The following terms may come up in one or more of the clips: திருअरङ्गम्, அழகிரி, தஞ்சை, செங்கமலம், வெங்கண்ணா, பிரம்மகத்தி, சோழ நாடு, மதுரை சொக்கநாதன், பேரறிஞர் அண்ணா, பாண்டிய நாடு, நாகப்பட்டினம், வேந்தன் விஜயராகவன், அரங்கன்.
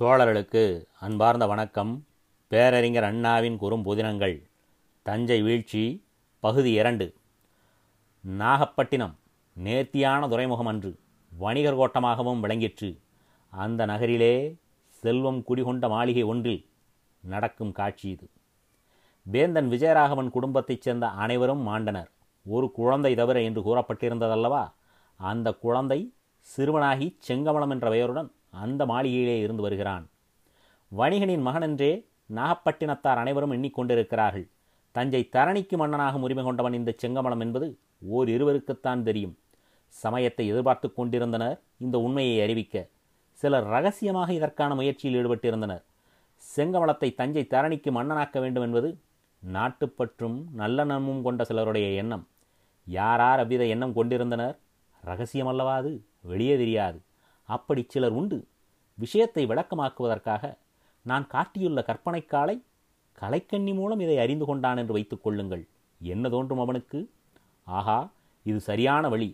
தோழர்களுக்கு அன்பார்ந்த வணக்கம். பேரறிஞர் அண்ணாவின் குறும்புதினங்கள், தஞ்சை வீழ்ச்சி, பகுதி 2. நாகப்பட்டினம் நேர்த்தியான துறைமுகம் அன்று வணிகர் கோட்டமாகவும் விளங்கிற்று. அந்த நகரிலே செல்வம் குடிகொண்ட மாளிகை ஒன்றில் நடக்கும் காட்சி இது. வேந்தன் விஜயராகவன் குடும்பத்தைச் சேர்ந்த அனைவரும் மாண்டனர். ஒரு குழந்தை தவிர என்று கூறப்பட்டிருந்ததல்லவா? அந்த குழந்தை சிறுவனாகி செங்கமலம் என்ற பெயருடன் அந்த மாளிகையிலே இருந்து வருகிறான். வணிகனின் மகனென்றே நாகப்பட்டினத்தார் அனைவரும் எண்ணிக்கொண்டிருக்கிறார்கள். தஞ்சை தரணிக்கு மன்னனாக உரிமை கொண்டவன் இந்த செங்கமலம் என்பது ஓர் இருவருக்குத்தான் தெரியும். சமயத்தை எதிர்பார்த்து கொண்டிருந்தனர் இந்த உண்மையை அறிவிக்க. சிலர் ரகசியமாக இதற்கான முயற்சியில் ஈடுபட்டிருந்தனர். செங்கமலத்தை தஞ்சை தரணிக்கு மன்னனாக்க வேண்டும் என்பது நாட்டுப்பற்றும் நல்லெண்ணமும் கொண்ட சிலருடைய எண்ணம். யாரார் அவ்வித எண்ணம் கொண்டிருந்தனர்? ரகசியமல்லவா, அது வெளியே தெரியாது. அப்படி சிலர் உண்டு. விஷயத்தை விளக்கமாக்குவதற்காக நான் காட்டியுள்ள கற்பனைக்காலை கலைக்கண்ணி மூலம் இதை அறிந்து கொண்டான் என்று வைத்துக் கொள்ளுங்கள். என்ன தோன்றும் அவனுக்கு? ஆகா, இது சரியான வழி.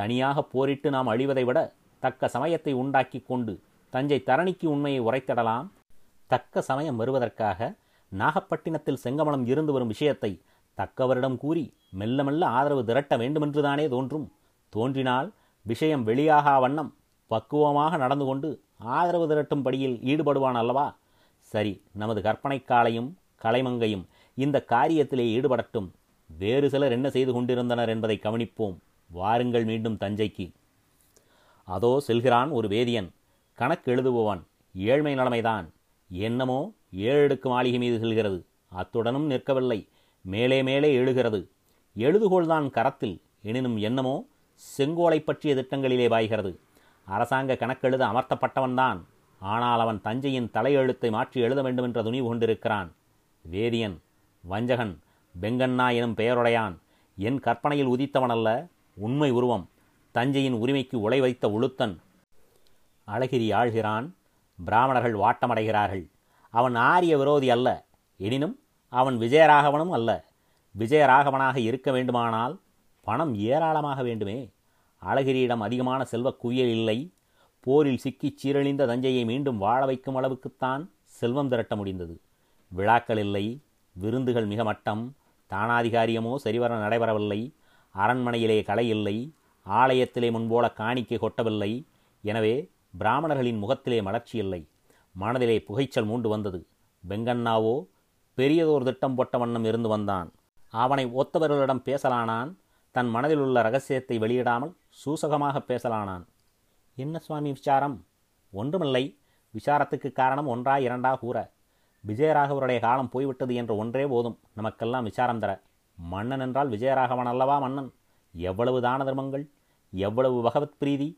தனியாக போரிட்டு நாம் அழிவதை விட தக்க சமயத்தை உண்டாக்கி கொண்டு தஞ்சை தரணிக்கு உண்மையை உரைத்திடலாம். தக்க சமயம் வருவதற்காக நாகப்பட்டினத்தில் செங்கமலம் இருந்து வரும் விஷயத்தை தக்கவரிடம் கூறி மெல்ல மெல்ல ஆதரவு திரட்ட வேண்டுமென்றுதானே தோன்றும். தோன்றினால் விஷயம் வெளியாகா வண்ணம் பக்குவமாக நடந்து கொண்டு ஆதரவு திரட்டும் படியில் ஈடுபடுவான் அல்லவா? சரி, நமது கற்பனைக்காலையும் கலைமங்கையும் இந்த காரியத்திலே ஈடுபடட்டும். வேறு சிலர் என்ன செய்து கொண்டிருந்தனர் என்பதை கவனிப்போம். வாருங்கள் மீண்டும் தஞ்சைக்கு. அதோ செல்கிறான் ஒரு வேதியன், கணக்கு எழுதுபவன். ஏழ்மை நிலைமைதான். என்னமோ 7 அடுக்கு மாளிகை மீது செல்கிறது. அத்துடனும் நிற்கவில்லை, மேலே மேலே எழுகிறது. எழுதுகோள்தான் கரத்தில், எனினும் என்னமோ செங்கோலை பற்றிய திட்டங்களிலே பாய்கிறது. அரசாங்க கணக்கெழுத அமர்த்தப்பட்டவன்தான். ஆனால் அவன் தஞ்சையின் தலையெழுத்தை மாற்றி எழுத வேண்டுமென்ற துணிவு கொண்டிருக்கிறான். வேதியன் வஞ்சகன், வெங்கண்ணா எனும் பெயருடையான். என் கற்பனையில் உதித்தவனல்ல, உண்மை உருவம். தஞ்சையின் உரிமைக்கு உலை வைத்த உளுத்தன். அழகிரி ஆழ்கிறான். பிராமணர்கள் வாட்டமடைகிறார்கள். அவன் ஆரிய விரோதி அல்ல, எனினும் அவன் விஜயராகவனும் அல்ல. விஜயராகவனாக இருக்க வேண்டுமானால் பணம் ஏராளமாக வேண்டுமே. அழகிரியிடம் அதிகமான செல்வக் குவியல் இல்லை. போரில் சிக்கி சீரழிந்த தஞ்சையை மீண்டும் வாழ வைக்கும் அளவுக்குத்தான் செல்வம் திரட்ட முடிந்தது. விழாக்கள் இல்லை, விருந்துகள் மிக மட்டம், தானாதிகாரியமோ சரிவர நடைபெறவில்லை, அரண்மனையிலே கலை இல்லை, ஆலயத்திலே முன்போல காணிக்கை கொட்டவில்லை. எனவே பிராமணர்களின் முகத்திலே மலர்ச்சி இல்லை, மனதிலே புகைச்சல் மூண்டு வந்தது. வெங்கண்ணாவோ பெரியதோர் திட்டம் போட்ட வண்ணம் இருந்து வந்தான். அவனை ஒத்தவர்களிடம் பேசலானான். தன் மனதில் உள்ள ரகசியத்தை வெளியிடாமல் சூசகமாக பேசலானான். என்ன சுவாமி விசாரம்? ஒன்றுமில்லை. விசாரத்துக்கு காரணம் 1ஆ 2ஆ கூற. விஜயராகவருடைய காலம் போய்விட்டது என்ற ஒன்றே போதும் நமக்கெல்லாம் விசாரம் தர. மன்னன் என்றால் விஜயராகவன் அல்லவா மன்னன்? எவ்வளவு தான தர்மங்கள், எவ்வளவு பகவத் பிரீதி,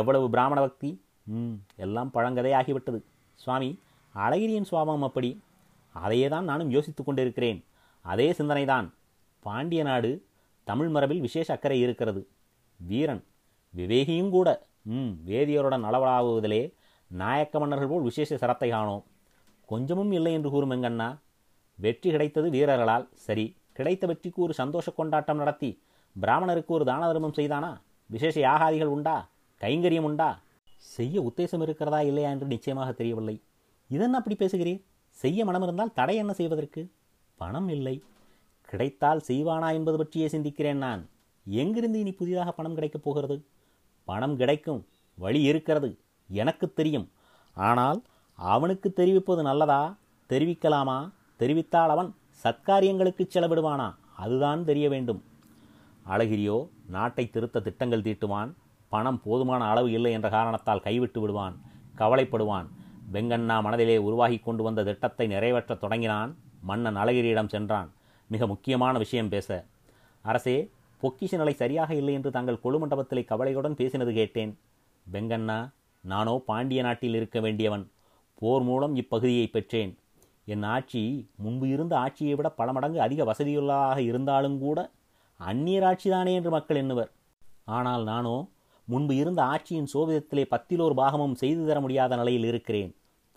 எவ்வளவு பிராமண பக்தி, எல்லாம் பழங்கதை ஆகிவிட்டது. சுவாமி, அழகிரியின் சுவாபம் அப்படி? அதையே தான் நானும் யோசித்து கொண்டிருக்கிறேன். அதே சிந்தனைதான். பாண்டிய நாடு தமிழ் மரபில் விசேஷ அக்கறை இருக்கிறது. வீரன் விவேகியும் கூட வேதியருடன் அளவலாவுவதிலே நாயக்க மன்னர்கள் போல் விசேஷ சிரத்தை காணோம். கொஞ்சமும் இல்லை என்று கூறும் எங்கண்ணா. வெற்றி கிடைத்தது வீரர்களால். சரி, கிடைத்த வெற்றிக்கு ஒரு சந்தோஷ கொண்டாட்டம் நடத்தி பிராமணருக்கு ஒரு தான தர்மம் செய்தானா? விசேஷ யாகாதிகள் உண்டா? கைங்கரியம் உண்டா? செய்ய உத்தேசம் இருக்கிறதா இல்லையா என்று நிச்சயமாக தெரியவில்லை. இதென்ன அப்படி பேசுகிறீர்? செய்ய மனம் இருந்தால் தடை என்ன செய்வதற்கு? பணம் இல்லை. கிடைத்தால் செய்வானா என்பது பற்றியே சிந்திக்கிறேன் நான். எங்கிருந்து இனி புதிதாக பணம் கிடைக்கப் போகிறது? பணம் கிடைக்கும் வழி இருக்கிறது, எனக்கு தெரியும். ஆனால் அவனுக்கு தெரிவிப்பது நல்லதா? தெரிவிக்கலாமா? தெரிவித்தால் அவன் சத்காரியங்களுக்கு செலவிடுவானா? அதுதான் தெரிய வேண்டும். அழகிரியோ நாட்டை திருத்த திட்டங்கள் தீட்டுவான். பணம் போதுமான அளவு இல்லை என்ற காரணத்தால் கைவிட்டு விடுவான், கவலைப்படுவான். வெங்கண்ணா மனதிலே உருவாகி கொண்டு வந்த திட்டத்தை நிறைவேற்றத் தொடங்கினான். மன்னன் அழகிரியிடம் சென்றான், மிக முக்கியமான விஷயம் பேச. அரசே, பொக்கிஷ நிலை சரியாக இல்லை என்று தாங்கள் கொழுமண்டபத்திலே கவலையுடன் பேசினது கேட்டேன். வெங்கண்ணா, நானோ பாண்டிய நாட்டில் இருக்க வேண்டியவன். போர் மூலம் இப்பகுதியை பெற்றேன். என் ஆட்சி முன்பு இருந்த ஆட்சியை விட பல மடங்கு அதிக வசதியுள்ளதாக இருந்தாலும் கூட அந்நியர் ஆட்சிதானே என்று மக்கள் எண்ணுவர். ஆனால் நானோ முன்பு இருந்த ஆட்சியின் சோபிதத்திலே 10ல் ஒரு பாகமும் செய்து தர முடியாத நிலையில் இருக்கிறேன்.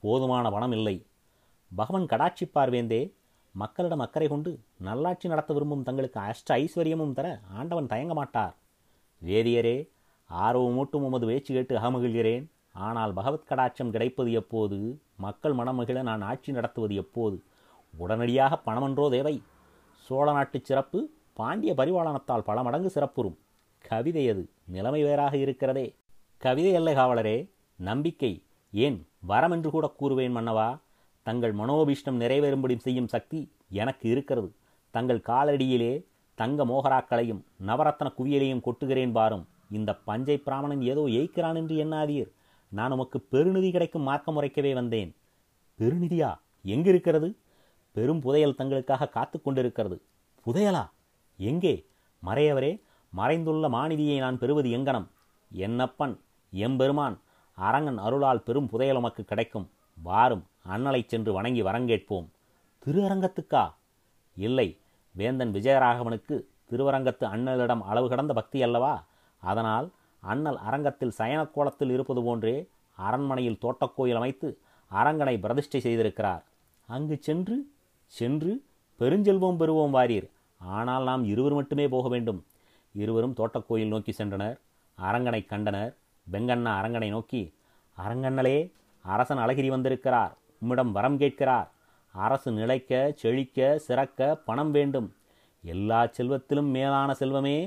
போதுமான பணம் இல்லை. பகவன் கடாட்சி பார்வேந்தே, மக்களிடம் அக்கறை கொண்டு நல்லாட்சி நடத்த விரும்பும் தங்களுக்கு அஷ்ட ஐஸ்வர்யமும் தர ஆண்டவன் தயங்க மாட்டார். வேதியரே, ஆர்வமூட்டும் உமது பேச்சு கேட்டு அகமகிழ்கிறேன். ஆனால் பகவத் கடாட்சம் கிடைப்பது எப்போது? மக்கள் மனமகிழ நான் ஆட்சி நடத்துவது எப்போது? உடனடியாக பணமன்றோ தேவை? சோழ நாட்டு சிறப்பு பாண்டிய பரிவாளனத்தால் பல மடங்கு சிறப்புறும். கவிதை அது, நிலைமை வேறாக இருக்கிறதே. கவிதை அல்ல காவலரே, நம்பிக்கை, ஏன் வரமென்று கூட கூறுவேன் மன்னவா. தங்கள் மனோபீஷ்டம் நிறைவேறும்படி செய்யும் சக்தி எனக்கு இருக்கிறது. தங்கள் காலடியிலே தங்க மோகராக்களையும் நவரத்ன குவியலையும் கொட்டுகிறேன் பாரும். இந்த பஞ்சை பிராமணன் ஏதோ ஏய்க்கிறான் என்று எண்ணாதீர். நான் உமக்கு பெருநிதி கிடைக்கும் மார்க்கம் உரைக்கவே வந்தேன். பெருநிதியா? எங்கிருக்கிறது? பெரும் புதையல் தங்களுக்காக காத்து கொண்டிருக்கிறது. புதையலா? எங்கே? மறையவரே, மறைந்துள்ள மாநிதியை நான் பெறுவது எங்கனம்? என்னப்பன் எம்பெருமான் அரங்கன் அருளால் பெரும் புதையல் உமக்கு கிடைக்கும். வாரும், அண்ணலை சென்று வணங்கி வரங்கேட்போம். திருஅரங்கத்துக்கா? இல்லை, வேந்தன் விஜயராகவனுக்கு திருவரங்கத்து அண்ணலிடம் அளவு கடந்த பக்தி அல்லவா. அதனால் அண்ணல் அரங்கத்தில் சயனக்கோலத்தில் இருப்பது போன்றே அரண்மனையில் தோட்டக்கோயில் அமைத்து அரங்கனை பிரதிஷ்டை செய்திருக்கிறார். அங்கு சென்று சென்று பெருஞ்செல்வம் பெறுவோம் வாரீர். ஆனால் நாம் இருவர் மட்டுமே போக வேண்டும். இருவரும் தோட்டக்கோயில் நோக்கி சென்றனர். அரங்கனை கண்டனர். வெங்கண்ணா அரங்கனை நோக்கி, அரங்கண்ணலே, அரசன் அழகிரி வந்திருக்கிறார். உம்மிடம் வரம் கேட்கிறார். அரசு நிலைக்க செழிக்க சிறக்க பணம் வேண்டும். எல்லா செல்வத்திலும் மேலான செல்வமே,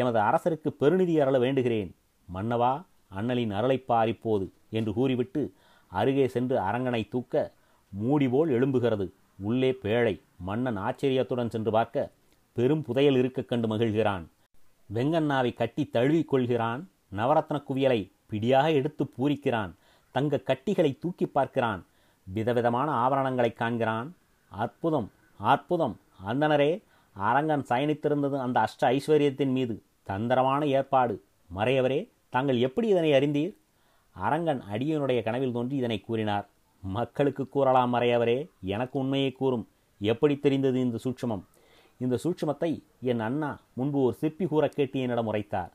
எமது அரசருக்கு பெருநிதி அருள வேண்டுகிறேன் மன்னவா. அண்ணலின் அருளைப்பார் இப்போது என்று கூறிவிட்டு அருகே சென்று அரங்கனை தூக்க மூடிபோல் எழும்புகிறது. உள்ளே பேழை. மன்னன் ஆச்சரியத்துடன் சென்று பார்க்க பெரும் புதையல் இருக்க கண்டு மகிழ்கிறான். வெங்கண்ணாவை கட்டி தழுவிக் கொள்கிறான். நவரத்ன குவியலை பிடியாக எடுத்து பூரிக்கிறான். தங்க கட்டிகளை தூக்கி பார்க்கிறான். விதவிதமான ஆபரணங்களை காண்கிறான். அற்புதம், அற்புதம் அந்தனரே, அரங்கன் சயனித்திருந்தது அந்த அஷ்ட ஐஸ்வர்யத்தின் மீது தந்திரமான ஏற்பாடு. மறையவரே, தாங்கள் எப்படி இதனை அறிந்தீர்? அரங்கன் அடியனுடைய கனவில் தோன்றி இதனை கூறினார். மக்களுக்கு கூறலாம் மறையவரே, எனக்கு உண்மையை கூறும். எப்படி தெரிந்தது இந்த சூட்சுமம்? இந்த சூட்சுமத்தை என் அண்ணா முன்பு ஒரு சிற்பி கூற கேட்டு என்னிடம் உரைத்தார்.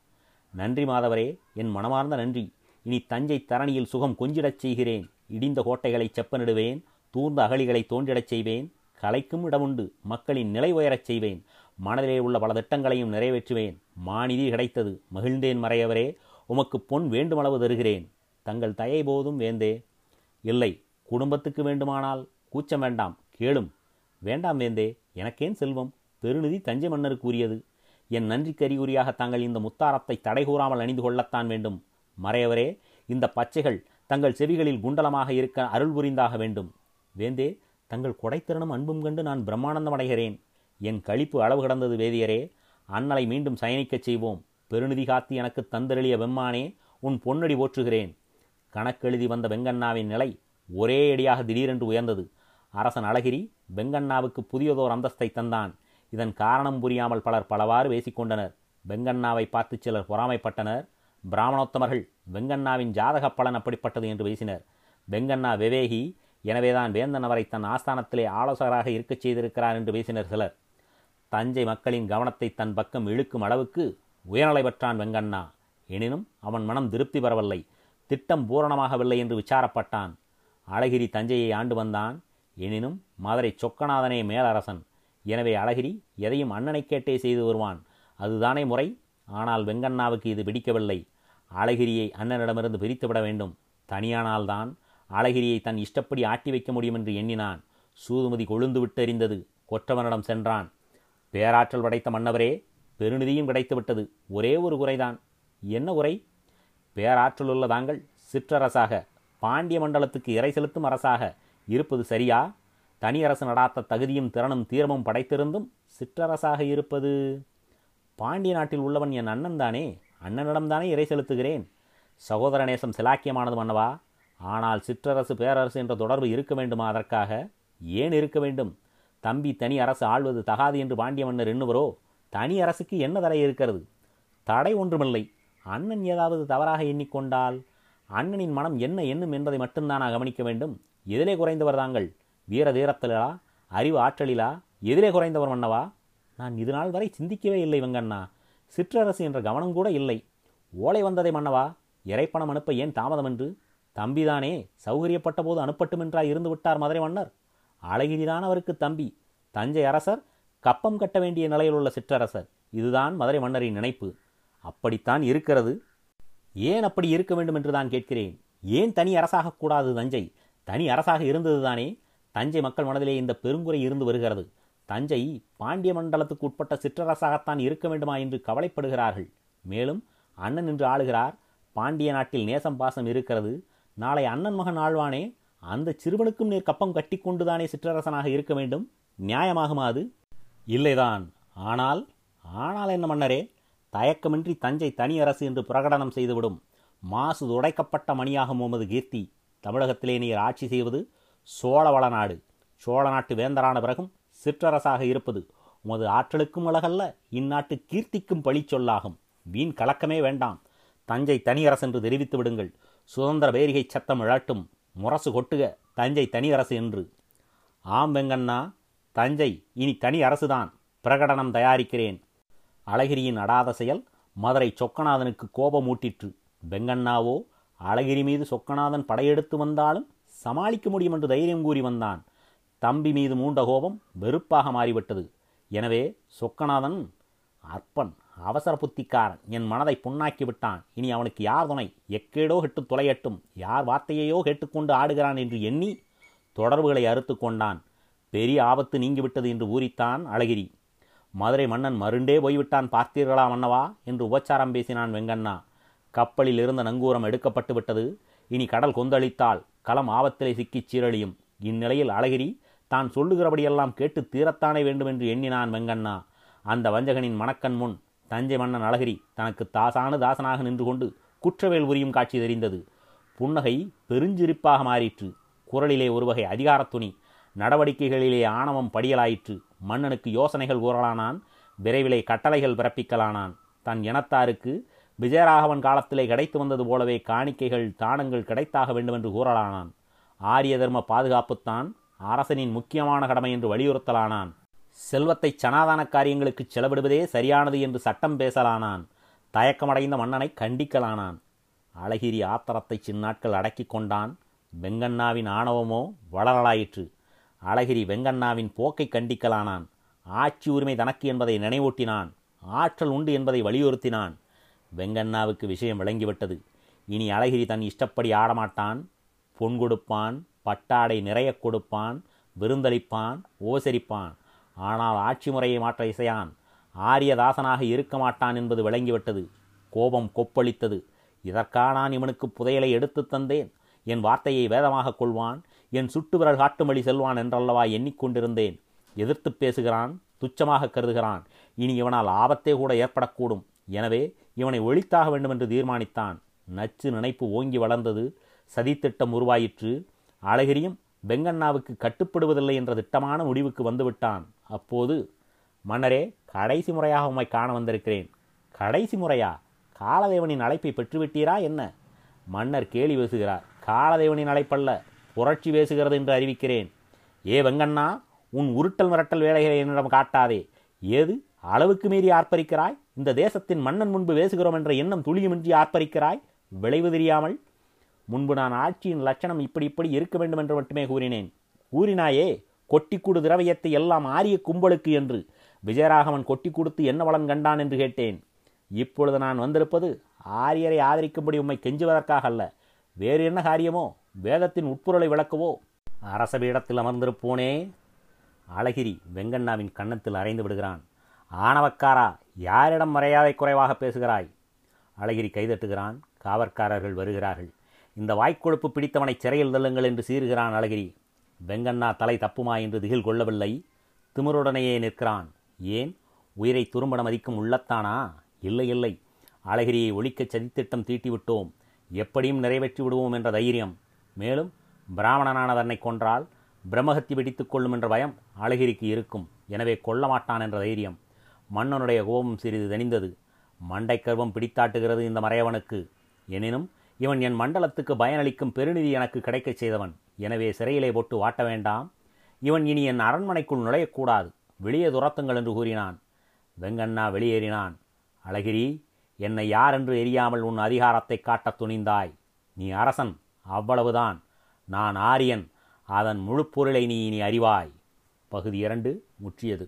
நன்றி மாதவரே, என் மனமார்ந்த நன்றி. இனி தஞ்சை தரணியில் சுகம் கொஞ்சிடச் செய்கிறேன். இடிந்த கோட்டைகளை செப்பனிடுவேன். தூர்ந்த அகழிகளை தோன்றிடச் செய்வேன். கலைக்கும் இடமுண்டு. மக்களின் நிலை உயரச் செய்வேன். மனதிலே உள்ள பல திட்டங்களையும் நிறைவேற்றுவேன். மாநிதி கிடைத்தது, மகிழ்ந்தேன் மறையவரே. உமக்கு பொன் வேண்டுமளவு தருகிறேன். தங்கள் தயை போதும் வேந்தே. இல்லை, குடும்பத்துக்கு வேண்டுமானால் கூச்சம் வேண்டாம், கேளும். வேண்டாம் வேந்தே, எனக்கேன் செல்வம்? பெருநிதி தஞ்சை மன்னர் கூறியது. என் நன்றிக்கறிகுறியாக தாங்கள் இந்த முத்தாரத்தை தடை கூறாமல் அணிந்து கொள்ளத்தான் வேண்டும். மறையவரே, இந்த பச்சைகள் தங்கள் செவிகளில் குண்டலமாக இருக்க அருள் புரிந்தாக வேண்டும். வேந்தே, தங்கள் கொடைத்திறனும் அன்பும் கண்டு நான் பிரம்மானந்தம் அடைகிறேன். என் களிப்பு அளவு கடந்தது வேதியரே. அண்ணலை மீண்டும் சயனிக்கச் செய்வோம். பெருநிதி காத்து எனக்கு தந்தெழிய வெம்மானே, உன் பொன்னடி போற்றுகிறேன். கணக்கெழுதி வந்த வெங்கண்ணாவின் நிலை ஒரே அடியாக திடீரென்று உயர்ந்தது. அரசன் அழகிரி வெங்கண்ணாவுக்கு புதியதோர் அந்தஸ்தை தந்தான். இதன் காரணம் புரியாமல் பலர் பலவாறு பேசிக்கொண்டனர். வெங்கண்ணாவை பார்த்து சிலர் பொறாமைப்பட்டனர். பிராமணோத்தமர்கள் வெங்கண்ணாவின் ஜாதக பலன் அப்படிப்பட்டது என்று பேசினர். வெங்கண்ணா விவேகி, எனவேதான் வேந்தன் அவரை தன் ஆஸ்தானத்திலே ஆலோசகராக இருக்கச் செய்திருக்கிறார் என்று பேசினர் சிலர். தஞ்சை மக்களின் கவனத்தை தன் பக்கம் இழுக்கும் அளவுக்கு உயர்நிலை பெற்றான் வெங்கண்ணா. எனினும் அவன் மனம் திருப்தி பெறவில்லை. திட்டம் பூரணமாகவில்லை என்று விசாரப்பட்டான். அழகிரி தஞ்சையை ஆண்டு வந்தான். எனினும் மதுரை சொக்கநாதனே மேலரசன். எனவே அழகிரி எதையும் அண்ணனை கேட்டே செய்து வருவான். அதுதானே முறை. ஆனால் வெங்கண்ணாவுக்கு இது பிடிக்கவில்லை. அழகிரியை அண்ணனிடமிருந்து பிரித்துவிட வேண்டும். தனியானால்தான் அழகிரியை தன் இஷ்டப்படி ஆட்டி வைக்க முடியும் என்று எண்ணினான். சூதுமதி கொழுந்து விட்டெறிந்தது. கொற்றவனிடம் சென்றான். பேராற்றல் படைத்த மன்னவரே, பெருநிதியும் கிடைத்துவிட்டது. ஒரே ஒரு குறைதான். என்ன உரை? பேராற்றல் உள்ள தாங்கள் சிற்றரசாக பாண்டிய மண்டலத்துக்கு இறை செலுத்தும் அரசாக இருப்பது சரியா? தனியரசு நடாத்த தகுதியும் திறனும் தீரமும் படைத்திருந்தும் சிற்றரசாக இருப்பது? பாண்டிய நாட்டில் உள்ளவன் என் அண்ணன் தானே, அண்ணனிடம்தானே இறை செலுத்துகிறேன். சகோதர நேசம் சிலாக்கியமானது மன்னவா. ஆனால் சிற்றரசு பேரரசு என்ற தொடர்பு இருக்க வேண்டுமா? அதற்காக ஏன் இருக்க வேண்டும்? தம்பி தனி அரசு ஆள்வது தகாது என்று பாண்டிய மன்னர் எண்ணுவரோ? தனி அரசுக்கு என்ன தடை இருக்கிறது? தடை ஒன்றுமில்லை. அண்ணன் ஏதாவது தவறாக எண்ணிக்கொண்டால் அண்ணனின் மனம் என்ன எண்ணும் என்பதை மட்டும்தானா கவனிக்க வேண்டும்? எதிலே குறைந்தவர் தாங்கள்? வீர தீரத்திலா, அறிவு ஆற்றலிலா? எதிலே குறைந்தவர் மன்னவா? நான் இது நாள் வரை சிந்திக்கவே இல்லை வெங்கண்ணா. சிற்றரசு என்ற கவனம் கூட இல்லை. ஓலை வந்ததை மன்னவா. இறைப்பணம் அனுப்ப ஏன் தாமதம் என்று? தம்பிதானே, சௌகரியப்பட்ட போது அனுப்பட்டுமென்றாய் இருந்து விட்டார் மதுரை மன்னர். அழகிரிதான் அவருக்கு தம்பி. தஞ்சை அரசர் கப்பம் கட்ட வேண்டிய நிலையில் உள்ள சிற்றரசர். இதுதான் மதுரை மன்னரின் நினைப்பு. அப்படித்தான் இருக்கிறது. ஏன் அப்படி இருக்க வேண்டும் என்று தான் கேட்கிறேன். ஏன் தனி அரசாகக்கூடாது? தஞ்சை தனி அரசாக இருந்ததுதானே. தஞ்சை மக்கள் மனதிலே இந்த பெருங்குறை இருந்து வருகிறது. தஞ்சை பாண்டிய மண்டலத்துக்கு உட்பட்ட சிற்றரசாகத்தான் இருக்க வேண்டுமா என்று கவலைப்படுகிறார்கள். மேலும் அண்ணன் என்று ஆளுகிறார், பாண்டிய நாட்டில் நேசம் பாசம் இருக்கிறது. நாளை அண்ணன் மகன் ஆழ்வானே, அந்த சிறுவனுக்கும் நீர் கப்பம் கட்டி கொண்டுதானே சிற்றரசனாக இருக்க வேண்டும். நியாயமாகுமா அது? இல்லைதான். ஆனால் என்ன மன்னரே, தயக்கமின்றி தஞ்சை தனி அரசு என்று பிரகடனம் செய்துவிடும். மாசு துடைக்கப்பட்ட மணியாகும் உமது கீர்த்தி. தமிழகத்திலே நீர் ஆட்சி செய்வது சோழ நாடு. சோழ நாட்டு வேந்தரான பிறகும் சிற்றரசாக இருப்பது உமது ஆற்றலுக்கும் அழகல்ல, இந்நாட்டு கீர்த்திக்கும் பழி சொல்லாகும். வீண் கலக்கமே வேண்டாம். தஞ்சை தனி அரசு என்று தெரிவித்து விடுங்கள். சுதந்திர பேரிகை சத்தம் இழட்டும். முரசு கொட்டுக தஞ்சை தனி அரசு என்று. ஆம் வெங்கண்ணா, தஞ்சை இனி தனி அரசுதான். பிரகடனம் தயாரிக்கிறேன். அழகிரியின் அடாத செயல் மதுரை சொக்கநாதனுக்கு கோபமூட்டிற்று. வெங்கண்ணாவோ அழகிரி மீது சொக்கநாதன் படையெடுத்து வந்தாலும் சமாளிக்க முடியும் என்று தைரியம் கூறி வந்தான். தம்பி மீது மூண்ட கோபம் வெறுப்பாக மாறிவிட்டது. எனவே சொக்கநாதன் அற்பன், அவசர புத்திக்காரன், என் மனதை புண்ணாக்கி விட்டான். இனி அவனுக்கு யார் துணை? எக்கேடோ கெட்டு துளையட்டும், யார் வார்த்தையையோ கேட்டுக்கொண்டு ஆடுகிறான் என்று எண்ணி தொடர்புகளை அறுத்து கொண்டான். பெரிய ஆபத்து நீங்கிவிட்டது என்று ஊறித்தான் அழகிரி. மதுரை மன்னன் மருண்டே போய்விட்டான் பார்த்தீர்களா மன்னவா என்று உபச்சாரம் பேசினான் வெங்கண்ணா. கப்பலில் இருந்த நங்கூரம் எடுக்கப்பட்டு விட்டது. இனி கடல் கொந்தளித்தால் களம் ஆபத்திலே சிக்கி சீரழியும். இந்நிலையில் அழகிரி தான் சொல்லுகிறபடியெல்லாம் கேட்டு தீரத்தானே வேண்டும் என்று எண்ணினான் வெங்கண்ணா. அந்த வஞ்சகனின் மணக்கண் முன் தஞ்சை மன்னன் அழகிரி தனக்கு தாசானு தாசனாக நின்று கொண்டு குற்றவேல் உரியும் காட்சி தெரிந்தது. புன்னகை பெருஞ்சிரிப்பாக மாறிற்று. குரலிலே ஒருவகை அதிகாரத்துணி, நடவடிக்கைகளிலே ஆணவம் படியலாயிற்று. மன்னனுக்கு யோசனைகள் கூறலானான், விரைவிலே கட்டளைகள் பிறப்பிக்கலானான். தன் இனத்தாருக்கு விஜயராகவன் காலத்திலே கிடைத்து வந்தது போலவே காணிக்கைகள் தானங்கள் கிடைத்தாக வேண்டும் என்று கூறலானான். ஆரிய தர்ம பாதுகாப்புத்தான் அரசனின் முக்கியமான கடமை என்று வலியுறுத்தலானான். செல்வத்தை சனாதான காரியங்களுக்கு செலவிடுவதே சரியானது என்று சட்டம் பேசலானான். தயக்கமடைந்த மன்னனை கண்டிக்கலானான். அழகிரி ஆத்திரத்தை சின்னாட்கள் அடக்கி கொண்டான். வெங்கண்ணாவின் ஆணவமோ வளரலாயிற்று. அழகிரி வெங்கண்ணாவின் போக்கை கண்டிக்கலானான். ஆட்சி உரிமை தனக்கு என்பதை நினைவூட்டினான். ஆற்றல் உண்டு என்பதை வலியுறுத்தினான். வெங்கண்ணாவுக்கு விஷயம் விளங்கிவிட்டது. இனி அழகிரி தன் இஷ்டப்படி ஆடமாட்டான். பொன் கொடுப்பான், பட்டாடை நிறைய கொடுப்பான், விருந்தளிப்பான், ஓசரிப்பான். ஆனால் ஆட்சி முறையை மாற்ற இசையான். ஆரியதாசனாக இருக்க மாட்டான் என்பது விளங்கிவிட்டது. கோபம் கொப்பளித்தது. இதற்காக நான் இவனுக்கு புதையலை எடுத்து தந்தேன், என் வார்த்தையை வேதமாக கொள்வான், என் சுட்டு விரல் காட்டும்படி செல்வான் என்றல்லவா எண்ணிக்கொண்டிருந்தேன். எதிர்த்து பேசுகிறான், துச்சமாக கருதுகிறான். இனி இவனால் ஆபத்தே கூட ஏற்படக்கூடும். எனவே இவனை ஒழித்தாக வேண்டும் என்று தீர்மானித்தான். நச்சு நினைப்பு ஓங்கி வளர்ந்தது. சதித்திட்டம் உருவாயிற்று. அழகிரியும் வெங்கண்ணாவுக்கு கட்டுப்படுவதில்லை என்ற திட்டமான முடிவுக்கு வந்துவிட்டான். அப்போது, மன்னரே, கடைசி முறையாக உம்மை காண வந்திருக்கிறேன். கடைசி முறையா? காலதேவனின் அழைப்பை பெற்றுவிட்டீரா என்ன? மன்னர் கேலி பேசுகிறார். காலதேவனின் அழைப்பல்ல, புரட்சி பேசுகிறது என்று அறிவிக்கிறேன். ஏ வெங்கண்ணா, உன் உருட்டல் மிரட்டல் வேலைகளை என்னிடம் காட்டாதே. ஏது அளவுக்கு மீறி ஆர்ப்பரிக்கிறாய்? இந்த தேசத்தின் மன்னன் முன்பு பேசுகிறோம் என்ற எண்ணம் துளியுமின்றி ஆர்ப்பரிக்கிறாய். விளைவு தெரியாமல். முன்பு நான் ஆட்சியின் லட்சணம் இப்படி இருக்க வேண்டும் என்று மட்டுமே கூறினேன். கூறினாயே, கொட்டிக்கூடு திரவியத்தை எல்லாம் ஆரிய கும்பலுக்கு என்று. விஜயராகவன் கொட்டி கொடுத்து என்ன வளன் கண்டான் என்று கேட்டேன். இப்பொழுது நான் வந்திருப்பது ஆரியரை ஆதரிக்கும்படி உம்மை கெஞ்சுவதற்காக அல்ல. வேறு என்ன காரியமோ? வேதத்தின் உட்பொருளை விளக்கவோ? அரசபீடத்தில் அமர்ந்திருப்போனே. அழகிரி வெங்கண்ணாவின் கன்னத்தில் அரைந்து விடுகிறான். ஆணவக்காரா, யாரிடம் மரியாதை குறைவாக பேசுகிறாய்? அழகிரி கைதட்டுகிறான். காவற்காரர்கள் வருகிறார்கள். இந்த வாய்க்கொழுப்பு பிடித்தவனை சிறையில் தள்ளுங்கள் என்று சீறுகிறான் அழகிரி. வெங்கண்ணா தலை தப்புமா என்று திகில் கொள்ளவில்லை. திமிருடனேயே நிற்கிறான். ஏன்? உயிரை துரும்பட மதிக்கும் உள்ளத்தானா? இல்லை. அழகிரியை ஒழிக்க சதித்திட்டம் தீட்டிவிட்டோம், எப்படியும் நிறைவேற்றி விடுவோம் என்ற தைரியம். மேலும் பிராமணனான தன்னை கொன்றால் பிரம்மகத்தி பிடித்துக் கொள்ளும் என்ற பயம் அழகிரிக்கு இருக்கும். எனவே கொல்ல மாட்டான் என்ற தைரியம். மன்னனுடைய கோபம் சிறிது தெளிந்தது. மண்டைக்கர்வம் பிடித்தாட்டுகிறது இந்த மறையவனுக்கு. எனினும் இவன் என் மண்டலத்துக்கு பயனளிக்கும் பெருநிதி எனக்கு கிடைக்கச் செய்தவன். எனவே சிறையிலே போட்டு வாட்ட வேண்டாம். இவன் இனி என் அரண்மனைக்குள் நுழையக்கூடாது. வெளியே துரத்துங்கள் என்று கூறினான். வெங்கண்ணா வெளியேறினான். அழகிரி, என்னை யாரென்று எரியாமல் உன் அதிகாரத்தை காட்டத் துணிந்தாய். நீ அரசன், அவ்வளவுதான். நான் ஆரியன், அதன் முழு பொருளை நீ இனி அறிவாய். பகுதி 2 முற்றியது.